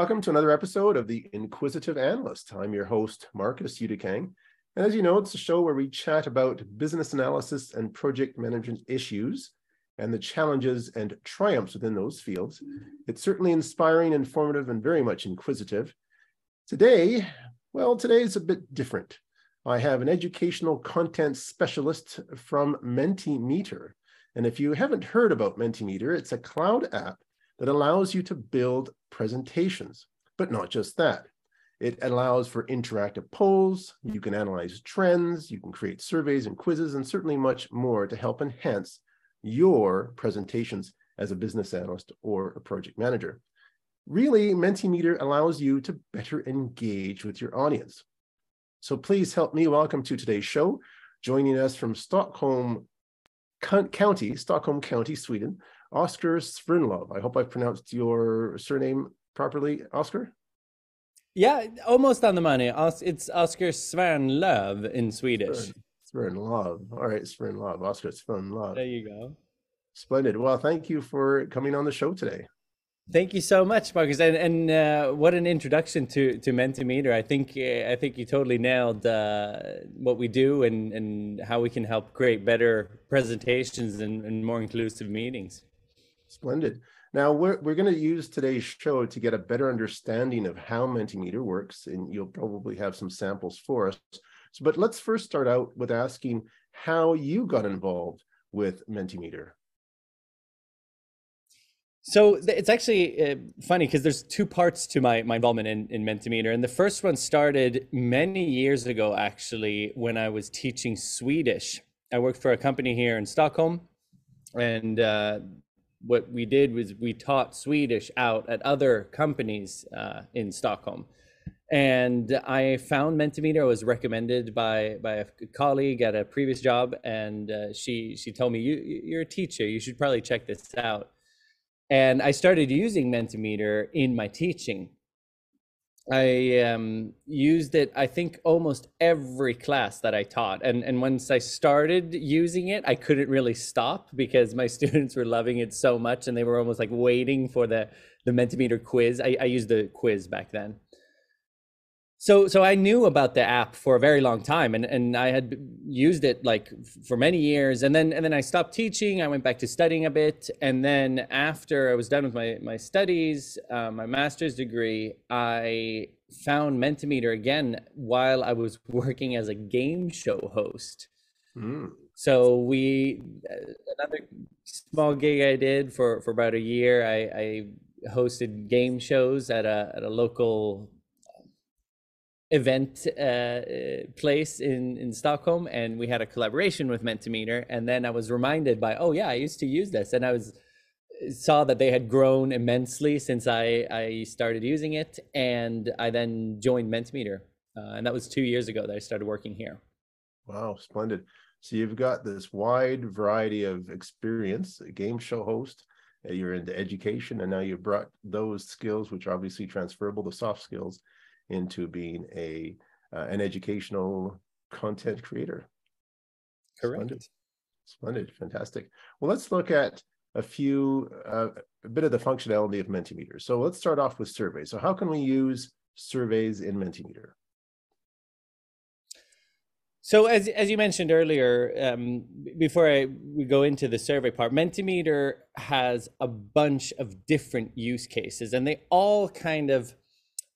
Welcome to another episode of The Inquisitive Analyst. I'm your host, Marcus Udekang. And as you know, it's a show where we chat about business analysis and project management issues and the challenges and triumphs within those fields. It's certainly inspiring, informative, and very much inquisitive. Today, today's a bit different. I have an educational content specialist from Mentimeter. And if you haven't heard about Mentimeter, it's a cloud app that allows you to build presentations, but not just that. It allows for interactive polls, you can analyze trends, you can create surveys and quizzes, and certainly much more to help enhance your presentations as a business analyst or a project manager. Really, Mentimeter allows you to better engage with your audience. So please help me welcome to today's show, joining us from Stockholm County, Sweden, Oscar Svernlöv. I hope I pronounced your surname properly, Oscar. Yeah, almost on the money. It's Oscar Svernlöv in Swedish. Svernlöv. All right, Svernlöv. Oscar Svernlöv. There you go. Splendid. Well, thank you for coming on the show today. Thank you so much, Marcus. And what an introduction to Mentimeter. I think you totally nailed what we do and how we can help create better presentations and more inclusive meetings. Splendid. Now, we're going to use today's show to get a better understanding of how Mentimeter works, and you'll probably have some samples for us. So, but let's first start out with asking how you got involved with Mentimeter. So it's actually funny because there's two parts to my involvement in Mentimeter. And the first one started many years ago, actually, when I was teaching Swedish. I worked for a company here in Stockholm. And what we did was we taught Swedish out at other companies in Stockholm. And I found Mentimeter. I was recommended by a colleague at a previous job. And she told me, you're a teacher. You should probably check this out. And I started using Mentimeter in my teaching. I used it, I think, almost every class that I taught. And once I started using it, I couldn't really stop because my students were loving it so much and they were almost like waiting for the Mentimeter quiz. I used the quiz back then. So I knew about the app for a very long time and I had used it for many years and then I stopped teaching. I went back to studying a bit. And then after I was done with my studies, my master's degree, I found Mentimeter again while I was working as a game show host. Mm. So another small gig I did for about a year, I hosted game shows at a local event place in Stockholm, and we had a collaboration with Mentimeter. And then I was reminded by, I used to use this, and saw that they had grown immensely since I started using it. And I then joined Mentimeter, and that was 2 years ago that I started working here. Wow, splendid. So you've got this wide variety of experience, a game show host, you're into education, and now you've brought those skills, which are obviously transferable, the soft skills, into being an educational content creator. Correct. Splendid, fantastic. Well, let's look at a bit of the functionality of Mentimeter. So let's start off with surveys. So how can we use surveys in Mentimeter? So as you mentioned earlier, before we go into the survey part, Mentimeter has a bunch of different use cases, and they all kind of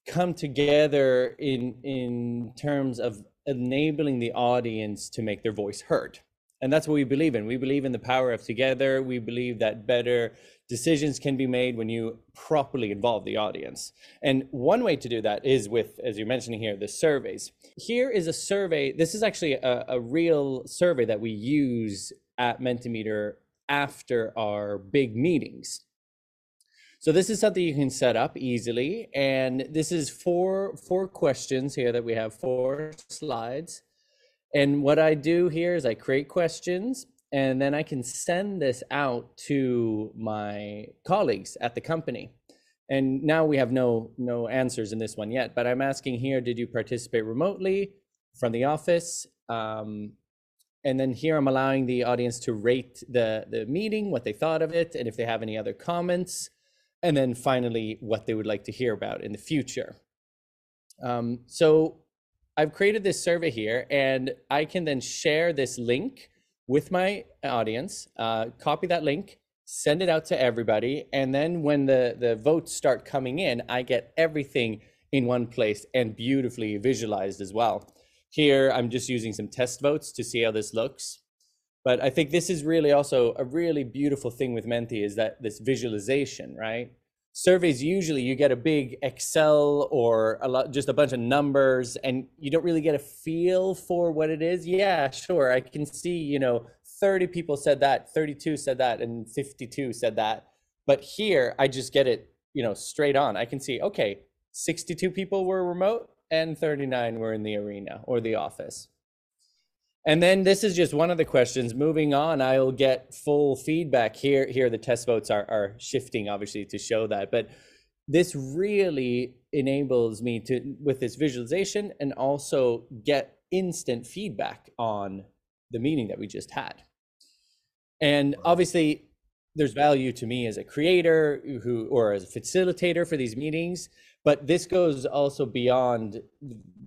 come together in terms of enabling the audience to make their voice heard. And that's what we believe in. We believe in the power of together. We believe that better decisions can be made when you properly involve the audience. And one way to do that is with, as you mentioned here, the surveys. Here is a survey. This is actually a real survey that we use at Mentimeter after our big meetings. So this is something you can set up easily, and this is four questions here that we have, four slides. And what I do here is I create questions, and then I can send this out to my colleagues at the company. And now we have no answers in this one yet, but I'm asking here, did you participate remotely from the office? And then here I'm allowing the audience to rate the meeting, what they thought of it, and if they have any other comments. and then finally what they would like to hear about in the future. So I've created this survey here, and I can then share this link with my audience, copy that link, send it out to everybody, and then when the votes start coming in, I get everything in one place and beautifully visualized as well. Here, I'm just using some test votes to see how this looks. But I think this is really also a really beautiful thing with Menti, is that this visualization, right? Surveys, usually you get a big Excel or a lot, just a bunch of numbers, and you don't really get a feel for what it is. Yeah, sure, I can see, you know, 30 people said that, 32 said that, and 52 said that. But here, I just get it, you know, straight on. I can see, okay, 62 people were remote and 39 were in the arena or the office. And then this is just one of the questions. Moving on, I'll get full feedback here. Here the test votes are shifting, obviously, to show that. But this really enables me to, with this visualization, and also get instant feedback on the meeting that we just had. And obviously, there's value to me as a creator who, or as a facilitator for these meetings. But this goes also beyond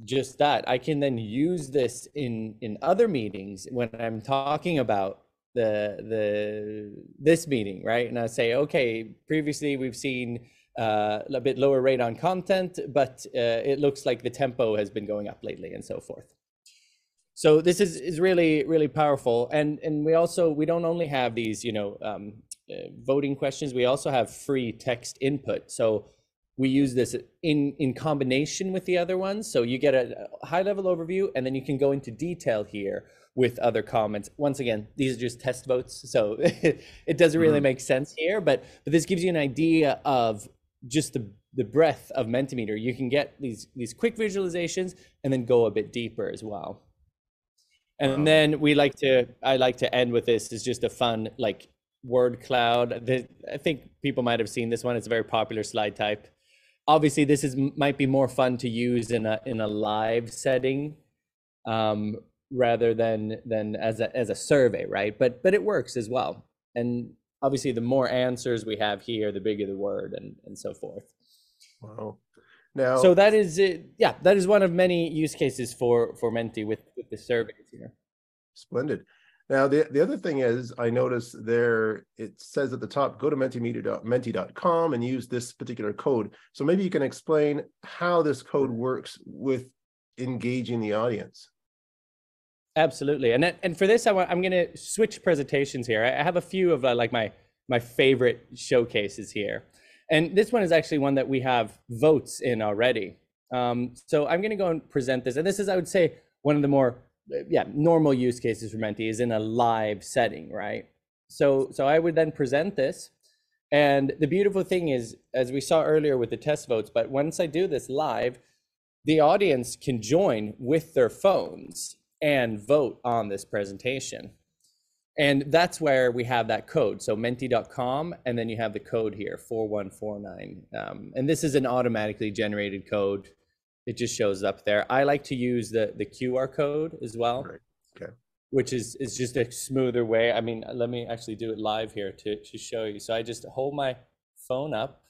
just that. I can then use this in other meetings when I'm talking about this meeting, right? And I say, okay, previously we've seen a bit lower rate on content, but it looks like the tempo has been going up lately, and so forth. So this is really, really powerful. And we also, we don't only have these, you know, voting questions, we also have free text input. So we use this in combination with the other ones. So you get a high level overview, and then you can go into detail here with other comments. Once again, these are just test votes, so it doesn't really make sense here, but this gives you an idea of just the breadth of Mentimeter. You can get these quick visualizations and then go a bit deeper as well. And then I like to end with this. It's just a fun, like, word cloud. I think people might have seen this one. It's a very popular slide type. Obviously, this might be more fun to use in a live setting, rather than as a survey, right? But it works as well. And obviously, the more answers we have here, the bigger the word, and so forth. Wow. Now, so that is it. Yeah, that is one of many use cases for Menti with the surveys here. Splendid. Now, the other thing is, I noticed there, it says at the top, go to mentimeter.menti.com and use this particular code. So maybe you can explain how this code works with engaging the audience. Absolutely. And for this, I'm going to switch presentations here. I have a few of like my favorite showcases here. And this one is actually one that we have votes in already. So I'm going to go and present this. And this is, I would say, one of the more normal use cases for Menti, is in a live setting, right? So I would then present this. And the beautiful thing is, as we saw earlier with the test votes, but once I do this live, the audience can join with their phones and vote on this presentation. And that's where we have that code. So menti.com, and then you have the code here, 4149. And this is an automatically generated code. It just shows up there. I like to use the QR code as well, right. Okay. Which is just a smoother way. I mean, let me actually do it live here to show you. So I just hold my phone up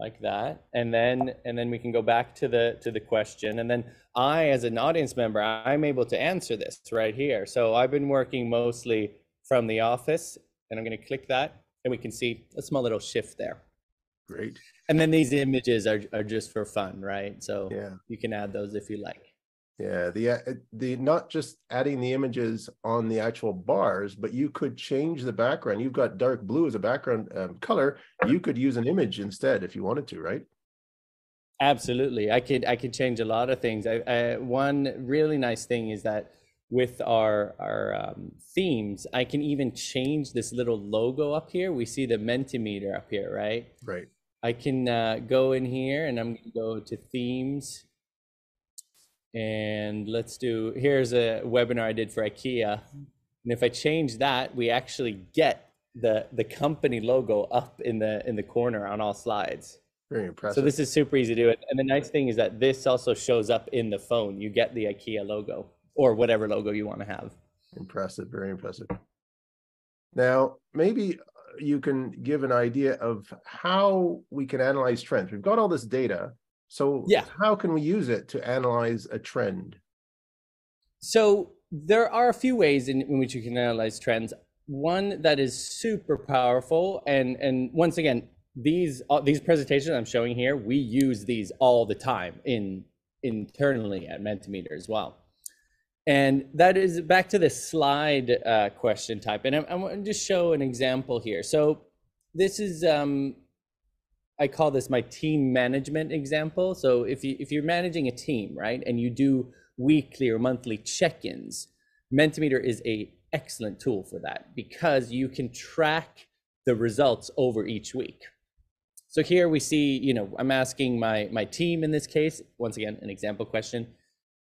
like that, and then we can go back to the question. And then I, as an audience member, I'm able to answer this right here. So I've been working mostly from the office, and I'm going to click that, and we can see a small little shift there. Great. And then these images are just for fun, right? So yeah, you can add those if you like. Yeah, the not just adding the images on the actual bars, but you could change the background. You've got dark blue as a background color. You could use an image instead if you wanted to, right? Absolutely. I could change a lot of things. One really nice thing is that with our themes, I can even change this little logo up here. We see the Mentimeter up here, right? Right. I can go in here, and I'm going to go to themes, and let's do, here's a webinar I did for IKEA. And if I change that, we actually get the company logo up in the corner on all slides. Very impressive. So this is super easy to do. And the nice thing is that this also shows up in the phone. You get the IKEA logo, or whatever logo you want to have. Impressive. Very impressive. Now, maybe you can give an idea of how we can analyze trends. We've got all this data. So how can we use it to analyze a trend? So there are a few ways in which you can analyze trends. One that is super powerful, and once again, these presentations I'm showing here, we use these all the time internally at Mentimeter as well. And that is back to the slide question type. And I want to just show an example here. So this is, I call this my team management example. So if you're managing a team, right, and you do weekly or monthly check-ins, Mentimeter is an excellent tool for that because you can track the results over each week. So here we see, you know, I'm asking my team in this case, once again, an example question.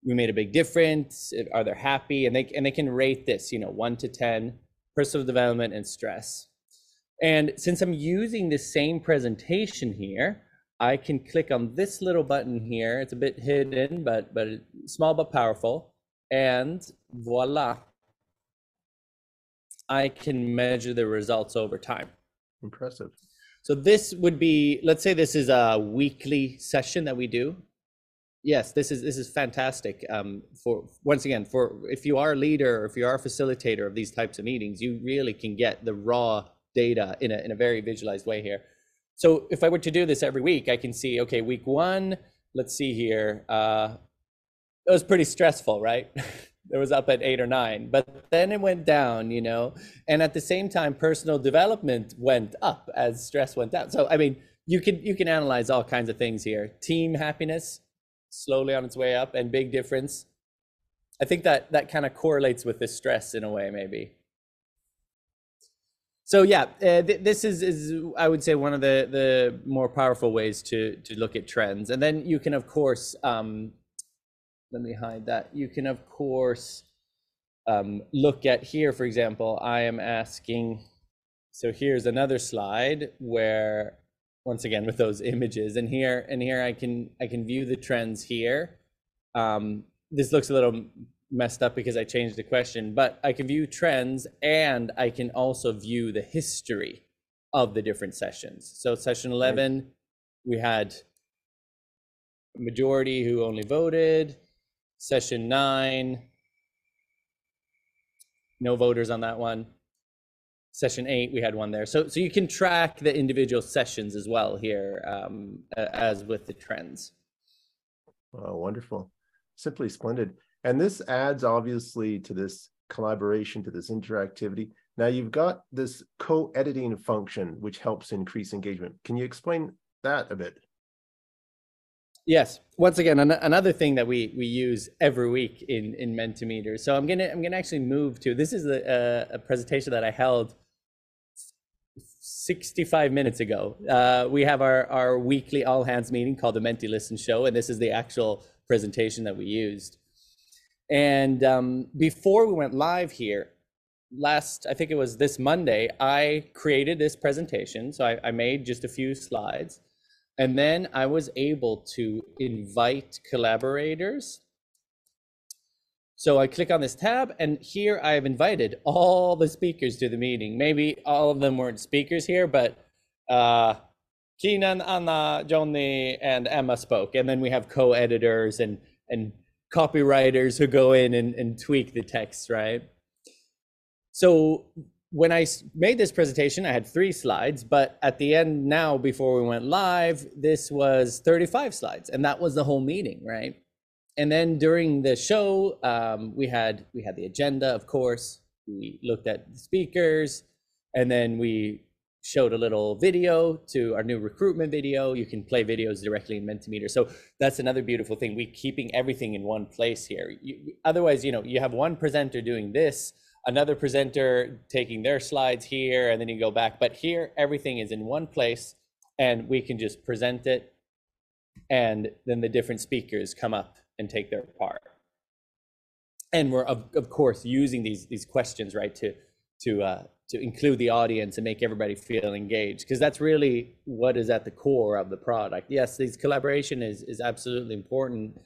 We made a big difference. Are they happy? And they can rate this, you know, 1 to 10, personal development and stress. And since I'm using the same presentation here, I can click on this little button here. It's a bit hidden, but small but powerful. And voila. I can measure the results over time. Impressive. So this would be, let's say this is a weekly session that we do. Yes, this is fantastic. For once again, for if you are a leader or if you are a facilitator of these types of meetings, you really can get the raw data in a very visualized way here. So if I were to do this every week, I can see, okay, week one, let's see here. It was pretty stressful, right? It was up at 8 or 9, but then it went down, you know, and at the same time, personal development went up as stress went down. So, I mean, you can analyze all kinds of things here. Team happiness, slowly on its way up, and big difference. I think that kind of correlates with the stress in a way, maybe. So yeah, this is, I would say, one of the more powerful ways to look at trends. And then you can, of course, let me hide that. You can, of course, look at here, for example, I am asking, so here's another slide where, once again, with those images, and here I can view the trends here. This looks a little messed up because I changed the question, but I can view trends and I can also view the history of the different sessions. So session 11, we had a majority who only voted. Session 9, no voters on that one. Session 8, we had one there. So you can track the individual sessions as well here, as with the trends. Oh, wonderful. Simply splendid. And this adds, obviously, to this collaboration, to this interactivity. Now, you've got this co-editing function, which helps increase engagement. Can you explain that a bit? Yes. Once again, another thing that we use every week in Mentimeter. So I'm gonna actually move to, this is a presentation that I held 65 minutes ago. We have our weekly all hands meeting called the Menti Listen Show, and this is the actual presentation that we used. And before we went live here, I think it was this Monday, I created this presentation. So I made just a few slides. And then I was able to invite collaborators. So I click on this tab, and here I have invited all the speakers to the meeting. Maybe all of them weren't speakers here, but Keenan, Anna, Johnny, and Emma spoke. And then we have co-editors and copywriters who go in and tweak the text, right? So when I made this presentation, I had 3 slides, but at the end now, before we went live, this was 35 slides, and that was the whole meeting, right? And then during the show, we had the agenda, of course, we looked at the speakers, and then we showed a little video to our new recruitment video. You can play videos directly in Mentimeter. So that's another beautiful thing. We're keeping everything in one place here. Otherwise, you know, you have one presenter doing this, another presenter taking their slides here, and then you go back. But here, everything is in one place, and we can just present it, and then the different speakers come up and take their part. And we're, of course, using these questions, right, to include the audience and make everybody feel engaged, because that's really what is at the core of the product. Yes, this collaboration is absolutely important,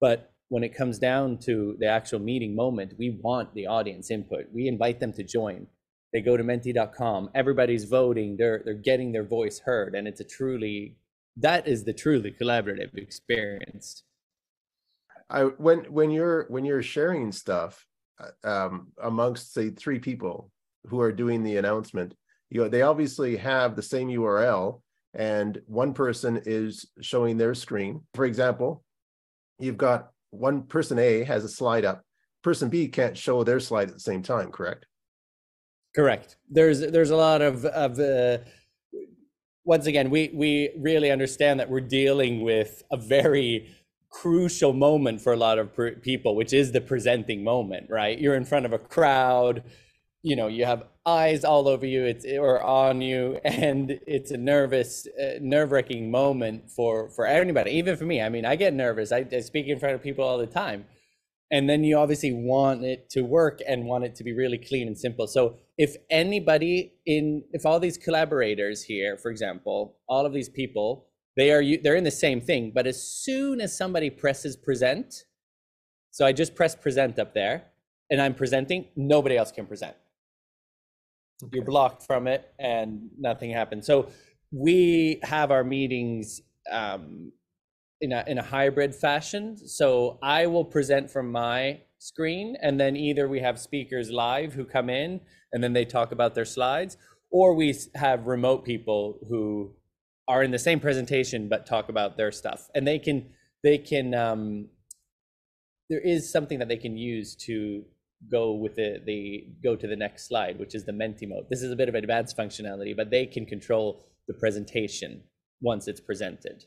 but when it comes down to the actual meeting moment, we want the audience input. We invite them to join. They go to menti.com. Everybody's voting. They're getting their voice heard, and it's a truly collaborative experience. When you're sharing stuff amongst, say, three people who are doing the announcement, they obviously have the same URL, and one person is showing their screen. For example, you've got one person A has a slide up. Person B can't show their slide at the same time, correct? Correct. There's a lot of once again, we really understand that we're dealing with a very crucial moment for a lot of people, which is the presenting moment, right? You're in front of a crowd, you have eyes all over you, or on you, and it's a nervous, nerve-wracking moment for anybody, even for me. I mean, I get nervous. I speak in front of people all the time. And then you obviously want it to work and want it to be really clean and simple. So if all these collaborators here, for example, all of these people, they're in the same thing, but as soon as somebody presses present, so I just press present up there and I'm presenting, nobody else can present. Okay. You're blocked from it and nothing happens. So we have our meetings, in a hybrid fashion. So I will present from my screen, and then either we have speakers live who come in and then they talk about their slides, or we have remote people who are in the same presentation but talk about their stuff. And they can there is something that they can use to go with go to the next slide, which is the Menti mode. This is a bit of advanced functionality, but they can control the presentation once it's presented.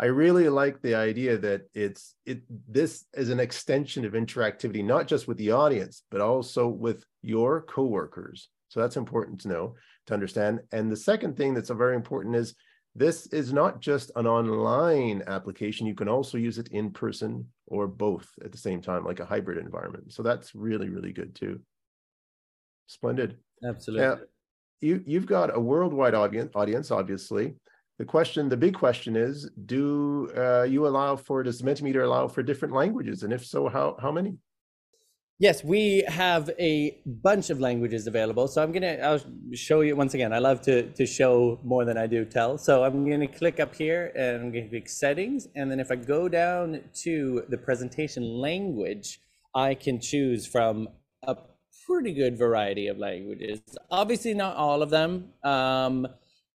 I really like the idea that this is an extension of interactivity, not just with the audience, but also with your coworkers. So that's important to know, to understand. And the second thing that's very important is this is not just an online application. You can also use it in person or both at the same time, like a hybrid environment. So that's really, really good too. Splendid. Absolutely. Now, you've got a worldwide audience, obviously. The big question is, does Mentimeter allow for different languages? And if so, how many? Yes, we have a bunch of languages available. So I'll show you once again. I love to show more than I do tell. So I'm gonna click up here and I'm gonna click settings. And then if I go down to the presentation language, I can choose from a pretty good variety of languages. Obviously not all of them.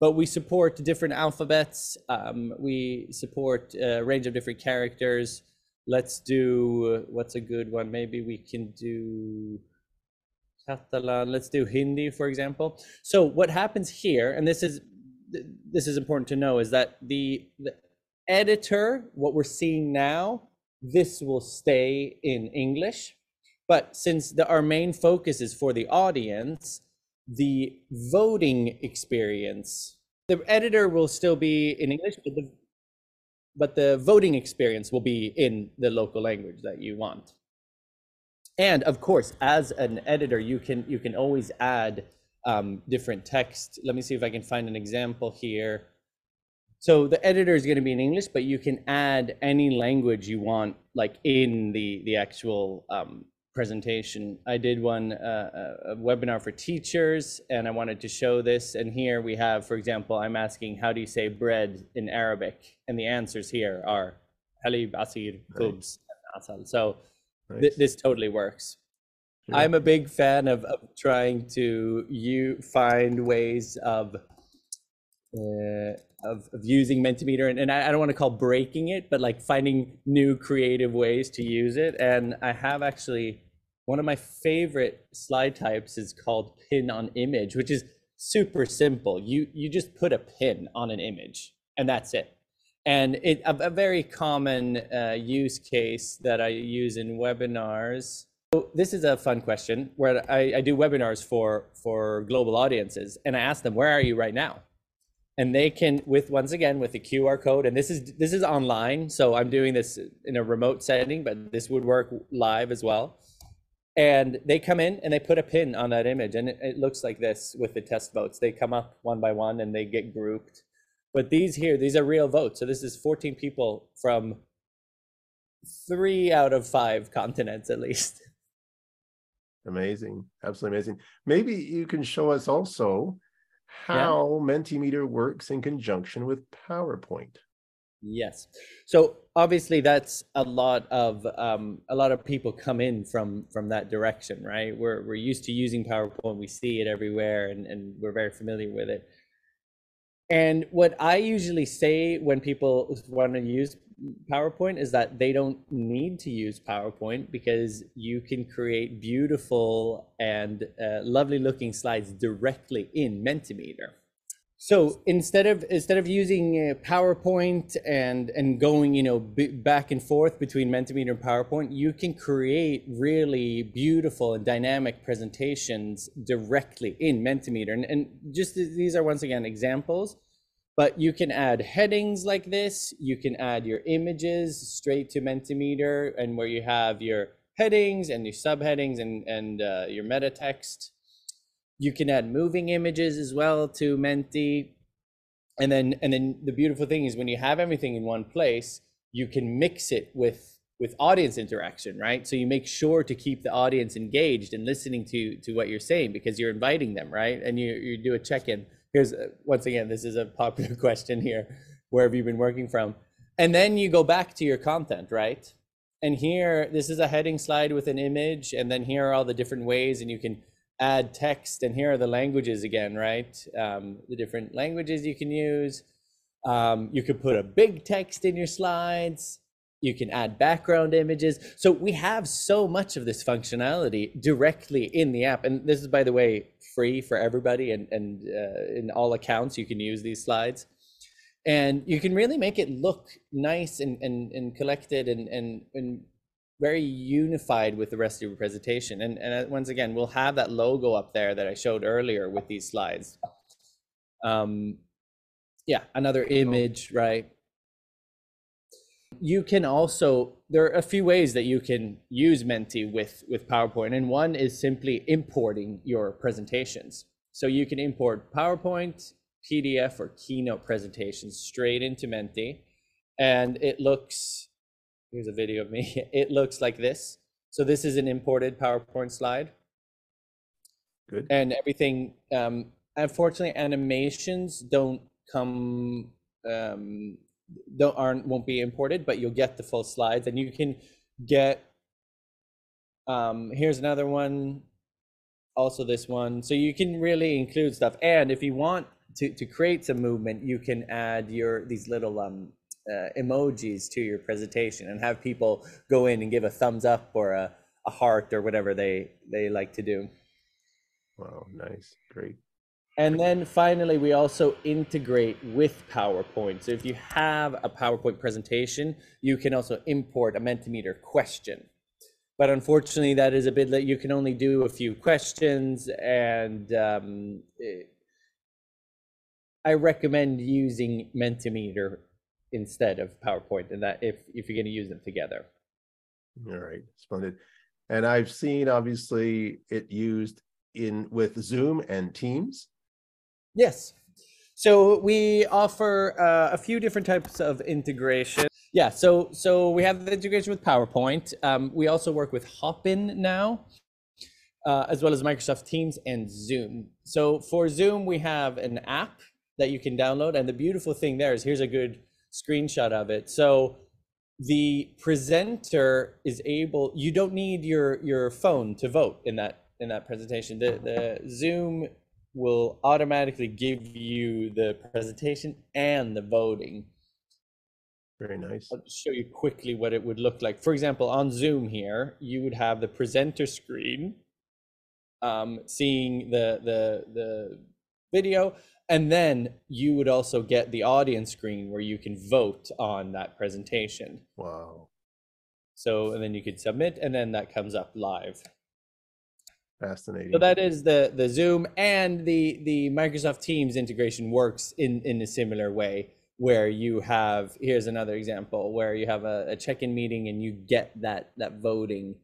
But we support different alphabets. We support a range of different characters. Let's do, what's a good one? Maybe we can do Catalan. Let's do Hindi, for example. So what happens here, and this is important to know, is that the editor, what we're seeing now, this will stay in English. But since our main focus is for the audience, the voting experience, the editor will still be in English, but the voting experience will be in the local language that you want. And of course, as an editor, you can always add different text. Let me see if I can find an example here. So the editor is going to be in English, but you can add any language you want, like in the actual presentation. I did one a webinar for teachers, and I wanted to show this, and here we have, for example, I'm asking, how do you say bread in Arabic, and the answers here are halib, asir, khubs, and asal. So this totally works. Sure. I'm a big fan of trying to find ways of using Mentimeter, and I don't want to call breaking it, but like finding new creative ways to use it. And I have actually, one of my favorite slide types is called pin on image, which is super simple. You just put a pin on an image and that's it. And a very common use case that I use in webinars. So this is a fun question where I do webinars for global audiences, and I ask them, where are you right now? And they can, with the QR code, and this is online, so I'm doing this in a remote setting, but this would work live as well. And they come in and they put a pin on that image, and it looks like this with the test votes. They come up one by one and they get grouped. But these are real votes. So this is 14 people from 3 out of 5 continents at least. Amazing, absolutely amazing. Maybe you can show us also how Mentimeter works in conjunction with PowerPoint. Yes. So obviously that's a lot of people come in from that direction, right? We're used to using PowerPoint. We see it everywhere and we're very familiar with it. And what I usually say when people want to use PowerPoint is that they don't need to use PowerPoint, because you can create beautiful and lovely looking slides directly in Mentimeter. So instead of using PowerPoint and going, you know, back and forth between Mentimeter and PowerPoint, you can create really beautiful and dynamic presentations directly in Mentimeter. And just these are once again examples, but you can add headings like this. You can add your images straight to Mentimeter, and where you have your headings and your subheadings and your meta text. You can add moving images as well to Menti. And then the beautiful thing is when you have everything in one place, you can mix it with audience interaction, right? So you make sure to keep the audience engaged and listening to what you're saying, because you're inviting them, right? And you do a check-in. Here's, once again, this is a popular question here. Where have you been working from? And then you go back to your content, right? And here, this is a heading slide with an image. And then here are all the different ways, and you can add text, and here are the languages again, right? The different languages you can use. You could put a big text in your slides. You can add background images. So we have so much of this functionality directly in the app. And this is, by the way, free for everybody, and in all accounts, you can use these slides. And you can really make it look nice and collected and very unified with the rest of your presentation. And once again, we'll have that logo up there that I showed earlier with these slides. Yeah, another image, right? You can also, there are a few ways that you can use Menti with PowerPoint. And one is simply importing your presentations. So you can import PowerPoint, PDF, or Keynote presentations straight into Menti. And it looks, here's a video of me. It looks like this. So this is an imported PowerPoint slide. Good. And everything, unfortunately, animations don't come, won't be imported, but you'll get the full slides, and you can get, here's another one, also this one. So you can really include stuff. And if you want to create some movement, you can add these little, emojis to your presentation and have people go in and give a thumbs up or a heart or whatever they like to do. Wow, nice, great. And then finally, we also integrate with PowerPoint. So if you have a PowerPoint presentation, you can also import a Mentimeter question. But unfortunately, that is a bit that you can only do a few questions, and I recommend using Mentimeter instead of PowerPoint, and that if you're going to use them together. All right, splendid. And I've seen obviously it used with Zoom and Teams. Yes. So we offer a few different types of integration. Yeah. So we have the integration with PowerPoint. We also work with Hopin now, as well as Microsoft Teams and Zoom. So for Zoom, we have an app that you can download, and the beautiful thing there is here's a good screenshot of it. So the presenter is able, you don't need your phone to vote in that presentation. The Zoom will automatically give you the presentation and the voting. Very nice. I'll just show you quickly what it would look like. For example, on Zoom here, you would have the presenter screen, seeing the video. And then you would also get the audience screen where you can vote on that presentation. Wow. So, and then you could submit, and then that comes up live. Fascinating. So that is the Zoom, and the Microsoft Teams integration works in a similar way, where you have, here's another example, where you have a check-in meeting and you get that voting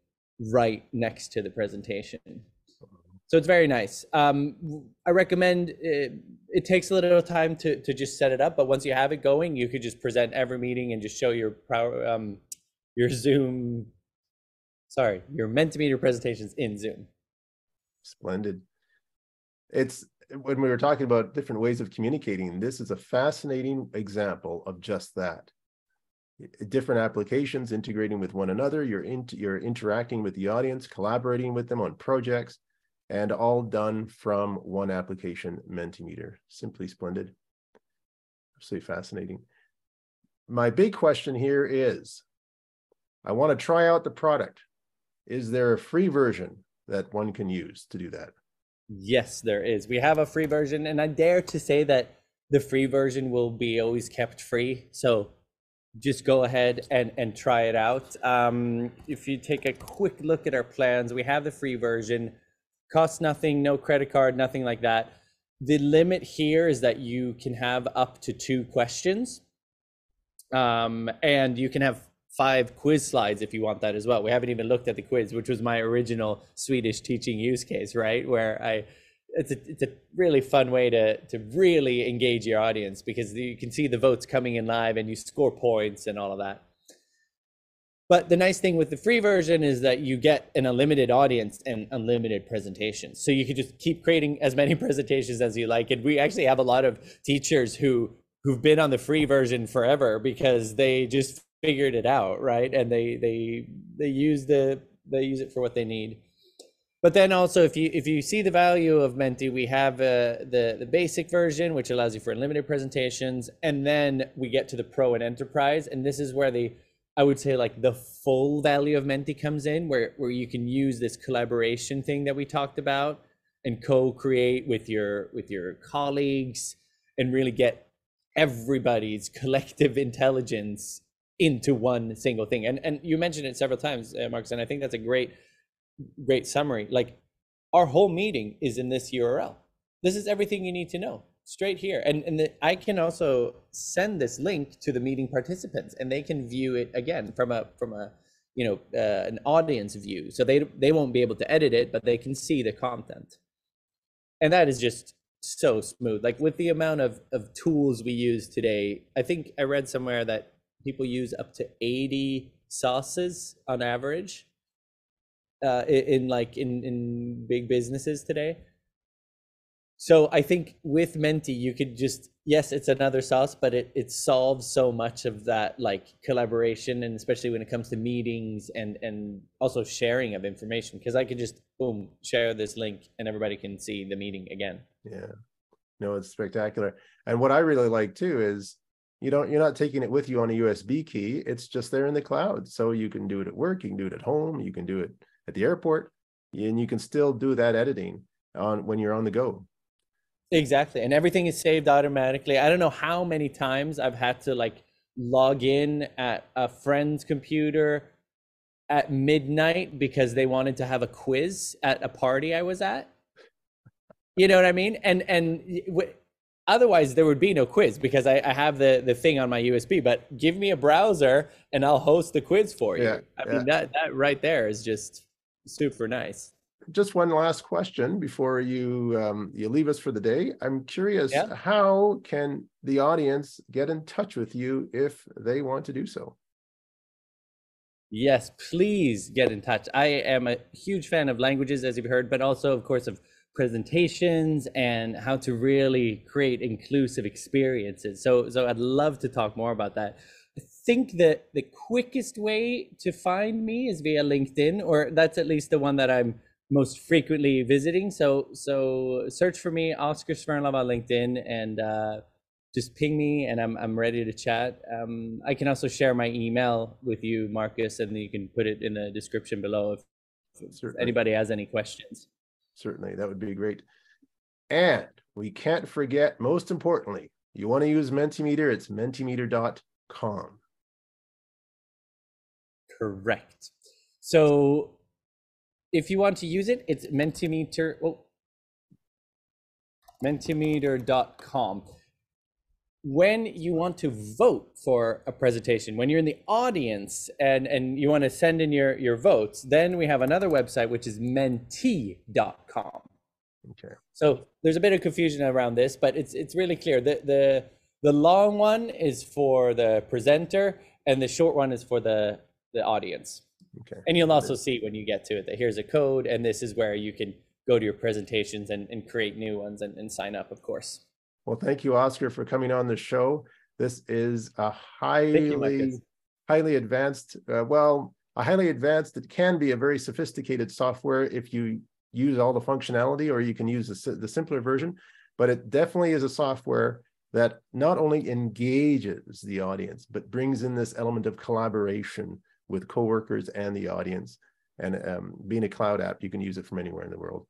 right next to the presentation. So it's very nice. I recommend, it takes a little time to just set it up, but once you have it going, you could just present every meeting and just show your Mentimeter presentations in Zoom. Splendid. It's when we were talking about different ways of communicating, this is a fascinating example of just that. Different applications integrating with one another, you're interacting with the audience, collaborating with them on projects, and all done from one application, Mentimeter. Simply splendid. Absolutely fascinating. My big question here is, I want to try out the product. Is there a free version that one can use to do that? Yes, there is. We have a free version, and I dare to say that the free version will be always kept free. So just go ahead and try it out. If you take a quick look at our plans, we have the free version. Costs nothing, no credit card, nothing like that. The limit here is that you can have up to 2 questions. And you can have 5 quiz slides if you want that as well. We haven't even looked at the quiz, which was my original Swedish teaching use case, right? Where it's a really fun way to really engage your audience, because you can see the votes coming in live and you score points and all of that. But the nice thing with the free version is that you get an unlimited audience and unlimited presentations. So you can just keep creating as many presentations as you like. And we actually have a lot of teachers who've been on the free version forever because they just figured it out, right? And they use it for what they need. But then also, if you see the value of Menti, we have the basic version, which allows you for unlimited presentations, and then we get to the pro and enterprise, and this is where I would say like the full value of Menti comes in, where you can use this collaboration thing that we talked about and co-create with your colleagues and really get everybody's collective intelligence into one single thing. And you mentioned it several times, Marcus, and I think that's a great summary. Like, our whole meeting is in this URL. This is everything you need to know straight here. And I can also send this link to the meeting participants, and they can view it again from a an audience view. So they won't be able to edit it, but they can see the content. And that is just so smooth. Like, with the amount of tools we use today, I think I read somewhere that people use up to 80 sauces on average in big businesses today. So I think with Menti, you could just, yes, it's another sauce, but it solves so much of that, like, collaboration, and especially when it comes to meetings and also sharing of information, because I could just, boom, share this link and everybody can see the meeting again. Yeah, no, it's spectacular. And what I really like too is, you're not taking it with you on a USB key. It's just there in the cloud. So you can do it at work, you can do it at home, you can do it at the airport, and you can still do that editing when you're on the go. Exactly. And everything is saved automatically. I don't know how many times I've had to like log in at a friend's computer at midnight because they wanted to have a quiz at a party I was at. You know what I mean? And otherwise, there would be no quiz, because I have the thing on my USB, but give me a browser and I'll host the quiz for you. Yeah, I mean, that right there is just super nice. Just one last question before you leave us for the day. I'm curious, how can the audience get in touch with you if they want to do so? Yes, please get in touch. I am a huge fan of languages, as you've heard, but also, of course, of presentations and how to really create inclusive experiences. So I'd love to talk more about that. I think that the quickest way to find me is via LinkedIn, or that's at least the one that I'm most frequently visiting. So search for me, Oscar Svernlöv, on LinkedIn, and just ping me, and I'm ready to chat. I can also share my email with you, Marcus, and you can put it in the description below if anybody has any questions. Certainly, that would be great. And we can't forget, most importantly, you want to use Mentimeter, it's mentimeter.com. Correct. So if you want to use it, it's mentimeter.com. When you want to vote for a presentation, when you're in the audience and you want to send in your votes, then we have another website, which is menti.com. Okay. So there's a bit of confusion around this, but it's really clear. The long one is for the presenter, and the short one is for the audience. Okay. And you'll also see when you get to it that here's a code, and this is where you can go to your presentations and create new ones and sign up, of course. Well, thank you, Oscar, for coming on the show. This is a highly advanced, it can be a very sophisticated software if you use all the functionality, or you can use the simpler version, but it definitely is a software that not only engages the audience, but brings in this element of collaboration with coworkers and the audience. And being a cloud app, you can use it from anywhere in the world.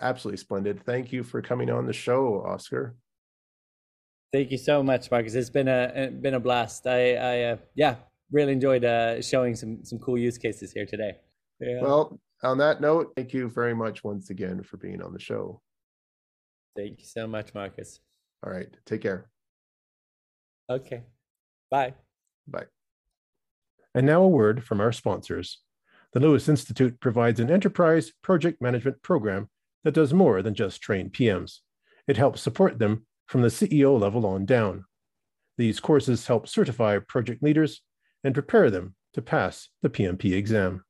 Absolutely splendid. Thank you for coming on the show, Oscar. Thank you so much, Marcus. It's been a blast. I really enjoyed showing some cool use cases here today. Yeah. Well, on that note, thank you very much once again for being on the show. Thank you so much, Marcus. All right. Take care. Okay. Bye. Bye. And now a word from our sponsors. The Lewis Institute provides an enterprise project management program that does more than just train PMs. It helps support them from the CEO level on down. These courses help certify project leaders and prepare them to pass the PMP exam.